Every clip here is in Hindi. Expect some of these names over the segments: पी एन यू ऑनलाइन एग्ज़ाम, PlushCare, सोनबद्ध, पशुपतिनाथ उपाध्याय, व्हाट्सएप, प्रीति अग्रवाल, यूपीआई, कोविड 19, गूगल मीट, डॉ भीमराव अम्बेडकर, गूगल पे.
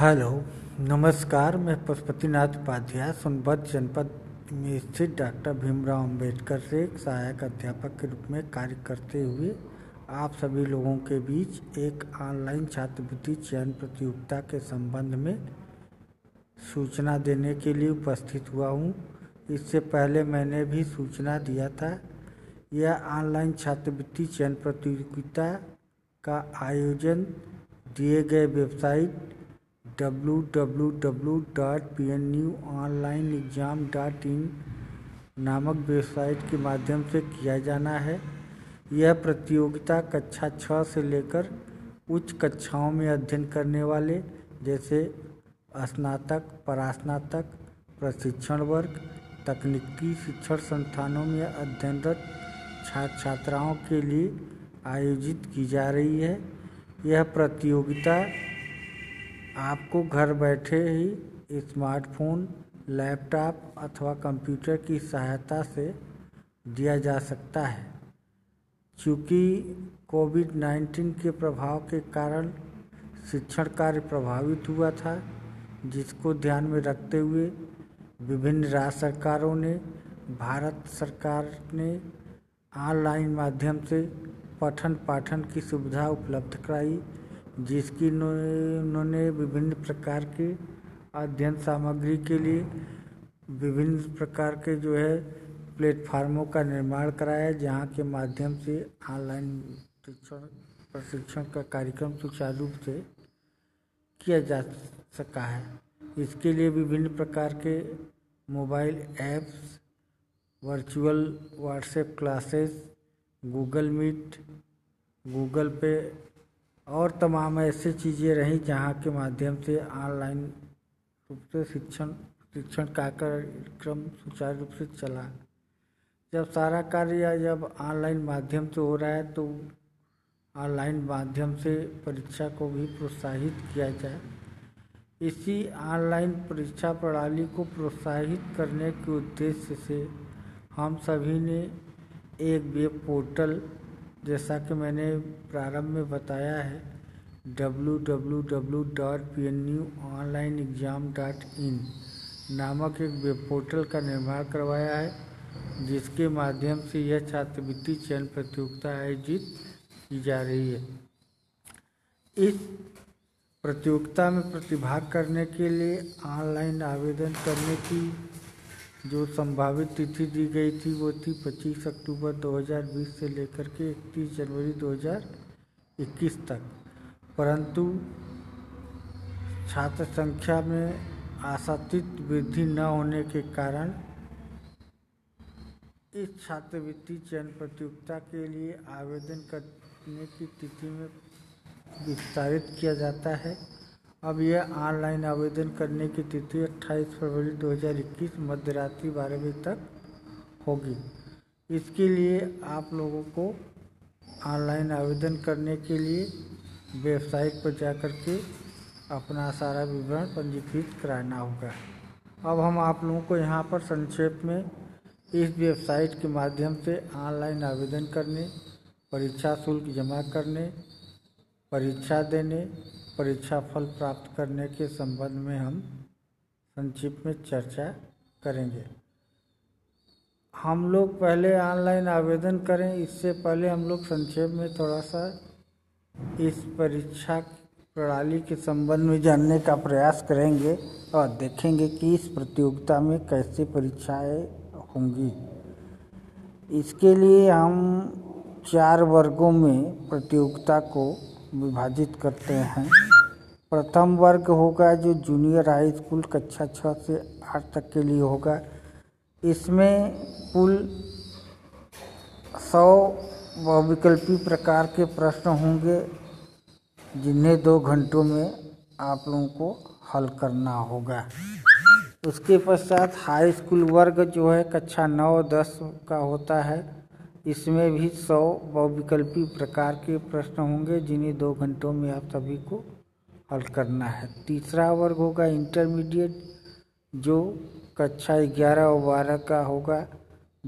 हेलो नमस्कार, मैं पशुपतिनाथ उपाध्याय सोनबद्ध जनपद में स्थित डॉ भीमराव अम्बेडकर से एक सहायक अध्यापक के रूप में कार्य करते हुए आप सभी लोगों के बीच एक ऑनलाइन छात्रवृत्ति चयन प्रतियोगिता के संबंध में सूचना देने के लिए उपस्थित हुआ हूँ। इससे पहले मैंने भी सूचना दिया था। यह ऑनलाइन छात्रवृत्ति चयन प्रतियोगिता का आयोजन दिए गए वेबसाइट www.pnuonlineexam.in नामक वेबसाइट के माध्यम से किया जाना है। यह प्रतियोगिता कक्षा 6 से लेकर उच्च कक्षाओं में अध्ययन करने वाले जैसे स्नातक, परास्नातक, प्रशिक्षण वर्ग, तकनीकी शिक्षण संस्थानों में अध्ययनरत छात्र छात्राओं के लिए आयोजित की जा रही है। यह प्रतियोगिता आपको घर बैठे ही स्मार्टफोन, लैपटॉप अथवा कंप्यूटर की सहायता से दिया जा सकता है। चूँकि कोविड 19 के प्रभाव के कारण शिक्षण कार्य प्रभावित हुआ था, जिसको ध्यान में रखते हुए विभिन्न राज्य सरकारों ने, भारत सरकार ने ऑनलाइन माध्यम से पठन पाठन की सुविधा उपलब्ध कराई, जिसकी उन्होंने विभिन्न प्रकार के अध्ययन सामग्री के लिए विभिन्न प्रकार के जो है प्लेटफार्मों का निर्माण कराया, जहां के माध्यम से ऑनलाइन शिक्षण प्रशिक्षण का कार्यक्रम सुचारू रूप से किया जा सका है। इसके लिए विभिन्न प्रकार के mobile apps, virtual व्हाट्सएप classes, गूगल मीट, गूगल पे और तमाम ऐसी चीज़ें रहीं जहां के माध्यम से ऑनलाइन रूप से शिक्षण कार्यक्रम सुचारू रूप से चला। जब सारा कार्य जब ऑनलाइन माध्यम से हो रहा है तो ऑनलाइन माध्यम से परीक्षा को भी प्रोत्साहित किया जाए। इसी ऑनलाइन परीक्षा प्रणाली को प्रोत्साहित करने के उद्देश्य से हम सभी ने एक वेब पोर्टल, जैसा कि मैंने प्रारंभ में बताया है, www.pnuonlineexam.in नामक एक वेब पोर्टल का निर्माण करवाया है, जिसके माध्यम से यह छात्रवृत्ति चयन प्रतियोगिता आयोजित की जा रही है। इस प्रतियोगिता में प्रतिभाग करने के लिए ऑनलाइन आवेदन करने की जो संभावित तिथि दी गई थी वो थी 25 अक्टूबर 2020 से लेकर के 31 जनवरी 2021 तक, परंतु छात्र संख्या में आशातीत वृद्धि न होने के कारण इस छात्रवृत्ति चयन प्रतियोगिता के लिए आवेदन करने की तिथि में विस्तारित किया जाता है। अब यह ऑनलाइन आवेदन करने की तिथि 28 फरवरी 2021 मध्यरात्रि 12 बजे तक होगी। इसके लिए आप लोगों को ऑनलाइन आवेदन करने के लिए वेबसाइट पर जाकर के अपना सारा विवरण पंजीकृत कराना होगा। अब हम आप लोगों को यहाँ पर संक्षेप में इस वेबसाइट के माध्यम से ऑनलाइन आवेदन करने, परीक्षा शुल्क जमा करने, परीक्षा देने, परीक्षा फल प्राप्त करने के संबंध में हम संक्षिप्त में चर्चा करेंगे। हम लोग पहले ऑनलाइन आवेदन करें इससे पहले हम लोग संक्षेप में थोड़ा सा इस परीक्षा प्रणाली के संबंध में जानने का प्रयास करेंगे और देखेंगे कि इस प्रतियोगिता में कैसे परीक्षाएं होंगी। इसके लिए हम 4 वर्गों में प्रतियोगिता को विभाजित करते हैं। प्रथम वर्ग होगा जो जूनियर हाई स्कूल कक्षा 6 से 8 तक के लिए होगा। इसमें कुल 100 बहुविकल्पी प्रकार के प्रश्न होंगे, जिन्हें 2 घंटों में आप लोगों को हल करना होगा। उसके पश्चात हाई स्कूल वर्ग जो है कक्षा 9-10 का होता है। इसमें भी 100 बहुविकल्पी प्रकार के प्रश्न होंगे, जिन्हें 2 घंटों में आप सभी को हल करना है। तीसरा वर्ग होगा इंटरमीडिएट, जो कक्षा 11 और 12 का होगा,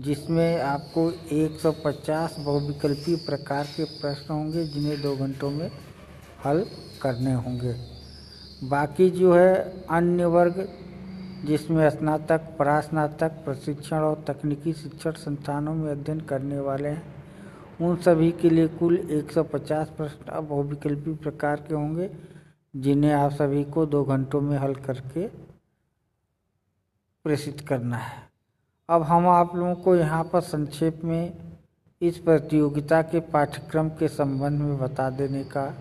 जिसमें आपको 150 बहुविकल्पी प्रकार के प्रश्न होंगे, जिन्हें 2 घंटों में हल करने होंगे। बाकी जो है अन्य वर्ग जिसमें स्नातक, परास्नातक, प्रशिक्षण और तकनीकी शिक्षण संस्थानों में अध्ययन करने वाले हैं, उन सभी के लिए कुल 150 प्रश्न बहुविकल्पी प्रकार के होंगे, जिन्हें आप सभी को 2 घंटों में हल करके प्रेषित करना है। अब हम आप लोगों को यहाँ पर संक्षेप में इस प्रतियोगिता के पाठ्यक्रम के संबंध में बता देने का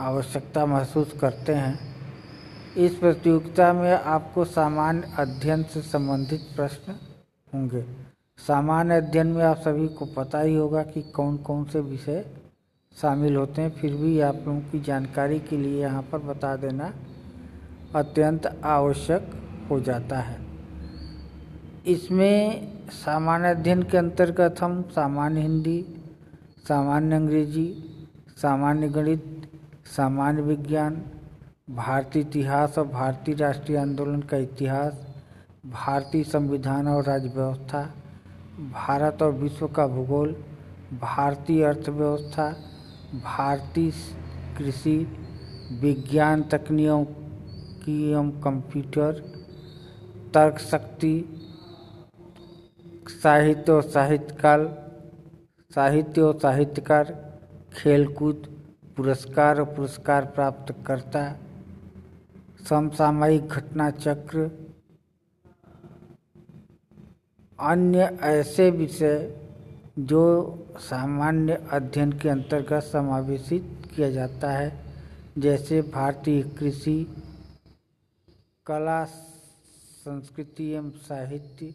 आवश्यकता महसूस करते हैं। इस प्रतियोगिता में आपको सामान्य अध्ययन से संबंधित प्रश्न होंगे। सामान्य अध्ययन में आप सभी को पता ही होगा कि कौन कौन से विषय शामिल होते हैं, फिर भी आप लोगों की जानकारी के लिए यहाँ पर बता देना अत्यंत आवश्यक हो जाता है। इसमें सामान्य अध्ययन के अंतर्गत हम सामान्य हिंदी, सामान्य अंग्रेजी, सामान्य गणित, सामान्य विज्ञान, भारतीय इतिहास और भारतीय राष्ट्रीय आंदोलन का इतिहास, भारतीय संविधान और राज्य व्यवस्था, भारत और विश्व का भूगोल, भारतीय अर्थव्यवस्था, भारतीय कृषि, विज्ञान तकनीकी एवं कंप्यूटर, तर्क शक्ति, साहित्य और साहित्यकाल, साहित्य और साहित्यकार, खेलकूद, पुरस्कार और पुरस्कार प्राप्तकर्ता, समसामयिक घटना चक्र, अन्य ऐसे विषय जो सामान्य अध्ययन के अंतर्गत समावेशित किया जाता है, जैसे भारतीय कृषि, कला, संस्कृति एवं साहित्य,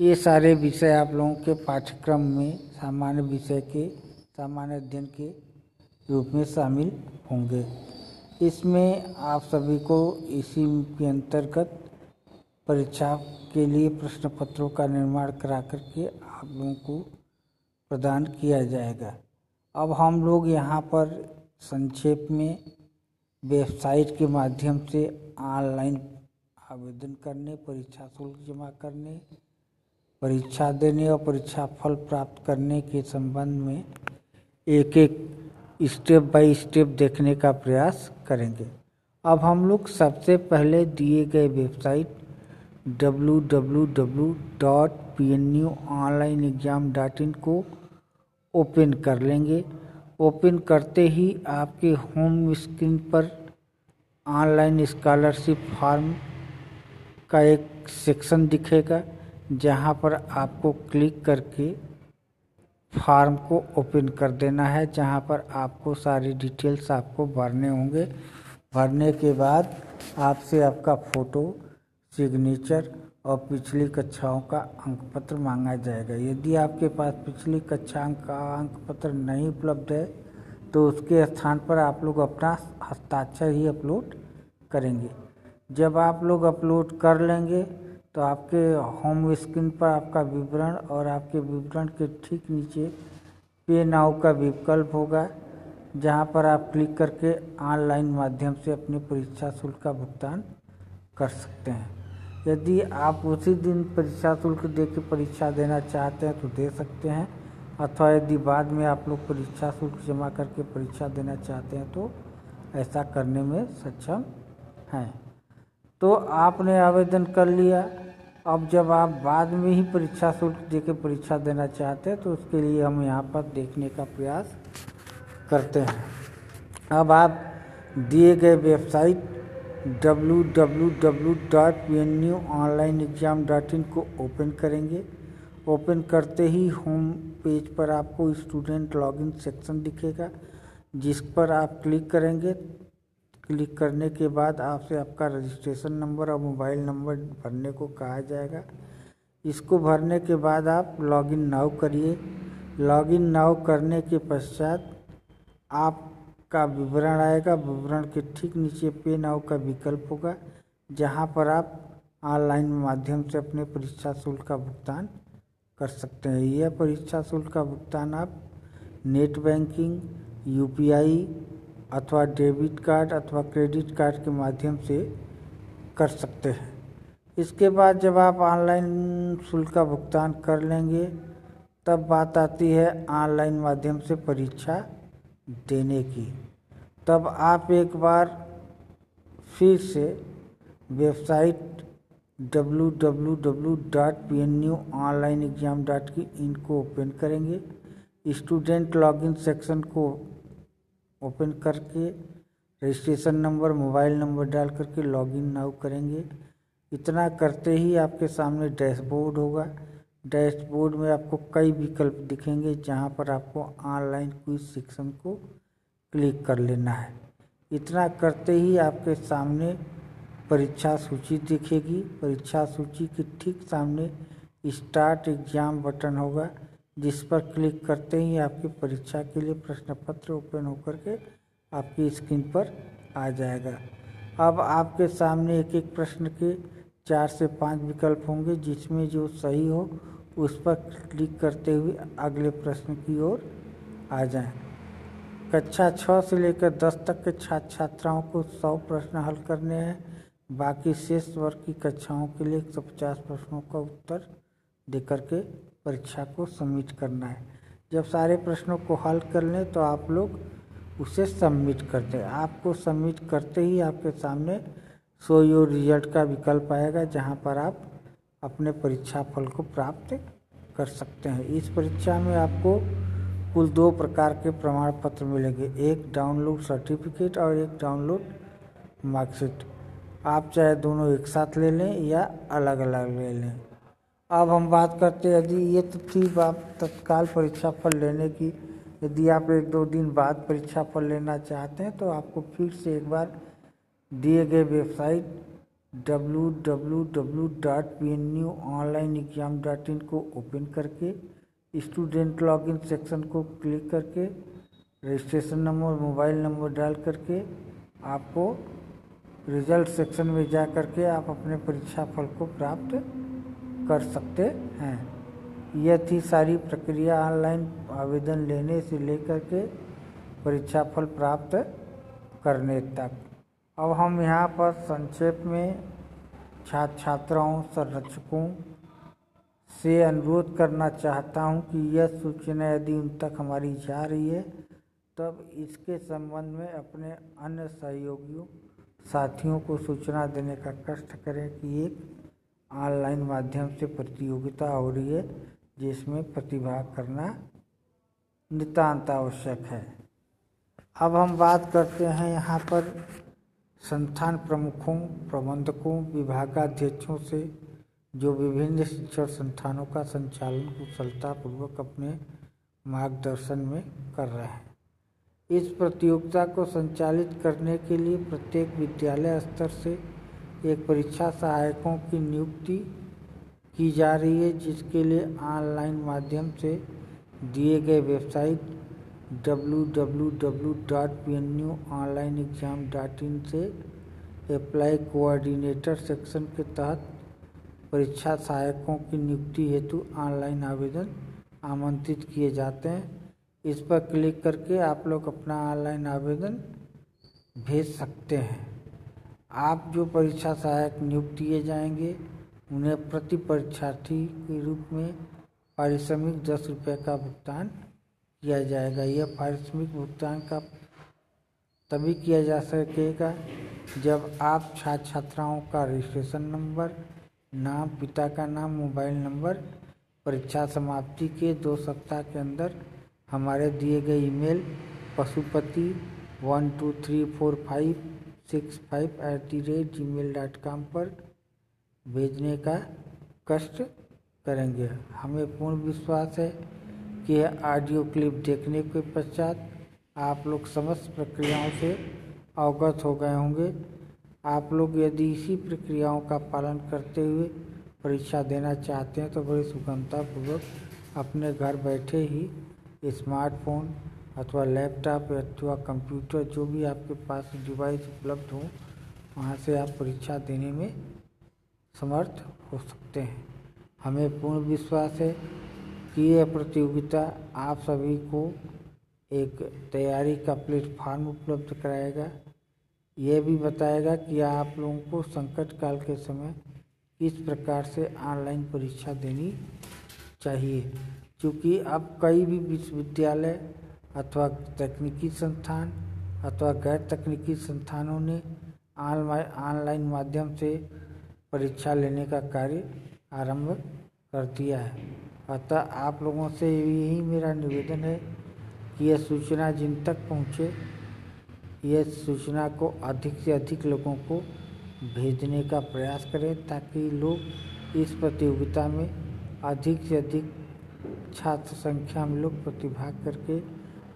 ये सारे विषय आप लोगों के पाठ्यक्रम में सामान्य विषय के सामान्य अध्ययन के रूप में शामिल होंगे। इसमें आप सभी को इसी के अंतर्गत परीक्षा के लिए प्रश्न पत्रों का निर्माण करा करके आप लोगों को प्रदान किया जाएगा। अब हम लोग यहाँ पर संक्षेप में वेबसाइट के माध्यम से ऑनलाइन आवेदन करने, परीक्षा शुल्क जमा करने, परीक्षा देने और परीक्षा फल प्राप्त करने के संबंध में एक एक स्टेप बाय स्टेप देखने का प्रयास करेंगे। अब हम लोग सबसे पहले दिए गए वेबसाइट www.pnuonlineexam.in को ओपन कर लेंगे। ओपन करते ही आपके होम स्क्रीन पर ऑनलाइन स्कॉलरशिप फॉर्म का एक सेक्शन दिखेगा, जहां पर आपको क्लिक करके फार्म को ओपन कर देना है, जहां पर आपको सारी डिटेल्स आपको भरने होंगे। भरने के बाद आपसे आपका फ़ोटो, सिग्नेचर और पिछली कक्षाओं का अंक पत्र मांगा जाएगा। यदि आपके पास पिछली कक्षा का अंक पत्र नहीं उपलब्ध है तो उसके स्थान पर आप लोग अपना हस्ताक्षर ही अपलोड करेंगे। जब आप लोग अपलोड कर लेंगे तो आपके होम स्क्रीन पर आपका विवरण और आपके विवरण के ठीक नीचे पे नाउ का विकल्प होगा, जहां पर आप क्लिक करके ऑनलाइन माध्यम से अपनी परीक्षा शुल्क का भुगतान कर सकते हैं। यदि आप उसी दिन परीक्षा शुल्क देके परीक्षा देना चाहते हैं तो दे सकते हैं, अथवा यदि बाद में आप लोग परीक्षा शुल्क जमा करके परीक्षा देना चाहते हैं तो ऐसा करने में सक्षम हैं। तो आपने आवेदन कर लिया। अब जब आप बाद में ही परीक्षा शुल्क देके परीक्षा देना चाहते हैं तो उसके लिए हम यहाँ पर देखने का प्रयास करते हैं। अब आप दिए गए वेबसाइट www.pnuonlineexam.in को ओपन करेंगे। ओपन करते ही होम पेज पर आपको स्टूडेंट लॉगिन सेक्शन दिखेगा, जिस पर आप क्लिक करेंगे। क्लिक करने के बाद आपसे आपका रजिस्ट्रेशन नंबर और मोबाइल नंबर भरने को कहा जाएगा। इसको भरने के बाद आप लॉगिन नाउ करिए। लॉगिन नाउ करने के पश्चात आपका विवरण आएगा। विवरण के ठीक नीचे पे नाउ का विकल्प होगा, जहां पर आप ऑनलाइन माध्यम से अपने परीक्षा शुल्क का भुगतान कर सकते हैं। यह परीक्षा शुल्क का भुगतान आप नेट बैंकिंग, यूपीआई अथवा डेबिट कार्ड अथवा क्रेडिट कार्ड के माध्यम से कर सकते हैं। इसके बाद जब आप ऑनलाइन शुल्क का भुगतान कर लेंगे तब बात आती है ऑनलाइन माध्यम से परीक्षा देने की। तब आप एक बार फिर से वेबसाइट www.pnuonlineexam.com की इनको ओपन करेंगे। स्टूडेंट लॉगिन सेक्शन को ओपन करके रजिस्ट्रेशन नंबर, मोबाइल नंबर डाल करके लॉगिन नाउ करेंगे। इतना करते ही आपके सामने डैशबोर्ड होगा। डैशबोर्ड में आपको कई विकल्प दिखेंगे, जहां पर आपको ऑनलाइन क्विज सेक्शन को क्लिक कर लेना है। इतना करते ही आपके सामने परीक्षा सूची दिखेगी। परीक्षा सूची के ठीक सामने स्टार्ट एग्ज़ाम बटन होगा, जिस पर क्लिक करते ही आपकी परीक्षा के लिए प्रश्न पत्र ओपन होकर के आपकी स्क्रीन पर आ जाएगा। अब आपके सामने एक एक प्रश्न के 4 से 5 विकल्प होंगे, जिसमें जो सही हो उस पर क्लिक करते हुए अगले प्रश्न की ओर आ जाएं। कक्षा 6 से लेकर 10 तक के छात्र छात्राओं को 100 प्रश्न हल करने हैं। बाकी शेष वर्ग की कक्षाओं के लिए 150 प्रश्नों का उत्तर देकर के परीक्षा को सबमिट करना है। जब सारे प्रश्नों को हल कर लें तो आप लोग उसे सबमिट कर दें। आपको सबमिट करते ही आपके सामने शो योर रिजल्ट का विकल्प आएगा, जहां पर आप अपने परीक्षा फल को प्राप्त कर सकते हैं। इस परीक्षा में आपको कुल 2 प्रकार के प्रमाण पत्र मिलेंगे, एक डाउनलोड सर्टिफिकेट और एक डाउनलोड मार्कशीट। आप चाहे दोनों एक साथ ले लें या अलग अलग ले लें। अब हम बात करते हैं, यदि ये तो ठीक आप तत्काल परीक्षा फल लेने की, यदि आप 1-2 दिन बाद परीक्षा फल लेना चाहते हैं तो आपको फिर से एक बार दिए गए वेबसाइट www.pnuonlineexam.in को ओपन करके स्टूडेंट लॉगिन सेक्शन को क्लिक करके रजिस्ट्रेशन नंबर, मोबाइल नंबर डाल करके आपको रिजल्ट सेक्शन में जा करके आप अपने परीक्षा फल को प्राप्त कर सकते हैं। यह थी सारी प्रक्रिया ऑनलाइन आवेदन लेने से लेकर के परीक्षा फल प्राप्त करने तक। अब हम यहाँ पर संक्षेप में छात्र छात्राओं, संरक्षकों से अनुरोध करना चाहता हूँ कि यह सूचना यदि उन तक हमारी जा रही है तब इसके संबंध में अपने अन्य सहयोगियों साथियों को सूचना देने का कष्ट करें कि एक ऑनलाइन माध्यम से प्रतियोगिता हो रही है, जिसमें प्रतिभाग करना नितांत आवश्यक है। अब हम बात करते हैं यहाँ पर संस्थान प्रमुखों, प्रबंधकों, विभागाध्यक्षों से जो विभिन्न शिक्षण संस्थानों का संचालन कुशलतापूर्वक अपने मार्गदर्शन में कर रहे हैं। इस प्रतियोगिता को संचालित करने के लिए प्रत्येक विद्यालय स्तर से एक परीक्षा सहायकों की नियुक्ति की जा रही है, जिसके लिए ऑनलाइन माध्यम से दिए गए वेबसाइट www.pnuonlineexam.in से अप्लाई कोऑर्डिनेटर सेक्शन के तहत परीक्षा सहायकों की नियुक्ति हेतु ऑनलाइन आवेदन आमंत्रित किए जाते हैं। इस पर क्लिक करके आप लोग अपना ऑनलाइन आवेदन भेज सकते हैं। आप जो परीक्षा सहायक नियुक्त किए जाएंगे उन्हें प्रति परीक्षार्थी के रूप में पारिश्रमिक 10 रुपये का भुगतान किया जाएगा। यह पारिश्रमिक भुगतान का तभी किया जा सकेगा जब आप छात्र छात्राओं का रजिस्ट्रेशन नंबर, नाम, पिता का नाम, मोबाइल नंबर परीक्षा समाप्ति के 2 सप्ताह के अंदर हमारे दिए गए ईमेल pashupati1234565@gmail.com पर भेजने का कष्ट करेंगे। हमें पूर्ण विश्वास है कि ऑडियो क्लिप देखने के पश्चात आप लोग समस्त प्रक्रियाओं से अवगत हो गए होंगे। आप लोग यदि इसी प्रक्रियाओं का पालन करते हुए परीक्षा देना चाहते हैं तो बड़ी सुगमतापूर्वक अपने घर बैठे ही स्मार्टफोन अथवा लैपटॉप अथवा कंप्यूटर, जो भी आपके पास डिवाइस उपलब्ध हो, वहां से आप परीक्षा देने में समर्थ हो सकते हैं। हमें पूर्ण विश्वास है कि यह प्रतियोगिता आप सभी को एक तैयारी का प्लेटफॉर्म उपलब्ध कराएगा। यह भी बताएगा कि आप लोगों को संकट काल के समय किस प्रकार से ऑनलाइन परीक्षा देनी चाहिए। क्योंकि अब कई भी विश्वविद्यालय अथवा तकनीकी संस्थान अथवा गैर तकनीकी संस्थानों ने ऑनलाइन माध्यम से परीक्षा लेने का कार्य आरंभ कर दिया है। अतः आप लोगों से यही मेरा निवेदन है कि यह सूचना जिन तक पहुँचे, यह सूचना को अधिक से अधिक लोगों को भेजने का प्रयास करें ताकि लोग इस प्रतियोगिता में अधिक से अधिक छात्र संख्या में लोग प्रतिभाग करके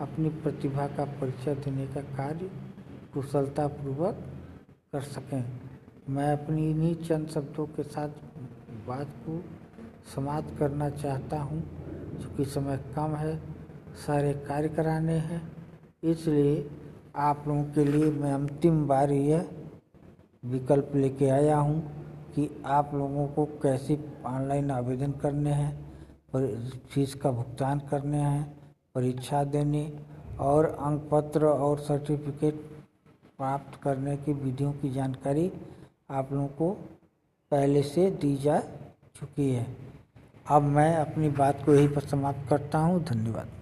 अपनी प्रतिभा का परिचय देने का कार्य कुशलतापूर्वक कर सकें। मैं अपनी इन्हीं चंद शब्दों के साथ बात को समाप्त करना चाहता हूं। चूँकि समय कम है, सारे कार्य कराने हैं, इसलिए आप लोगों के लिए मैं अंतिम बार यह विकल्प लेके आया हूं कि आप लोगों को कैसे ऑनलाइन आवेदन करने हैं, फीस का भुगतान करने हैं, परीक्षा देने और अंक पत्र और सर्टिफिकेट प्राप्त करने की विधियों की जानकारी आप लोगों को पहले से दी जा चुकी है। अब मैं अपनी बात को यहीं पर समाप्त करता हूं। धन्यवाद।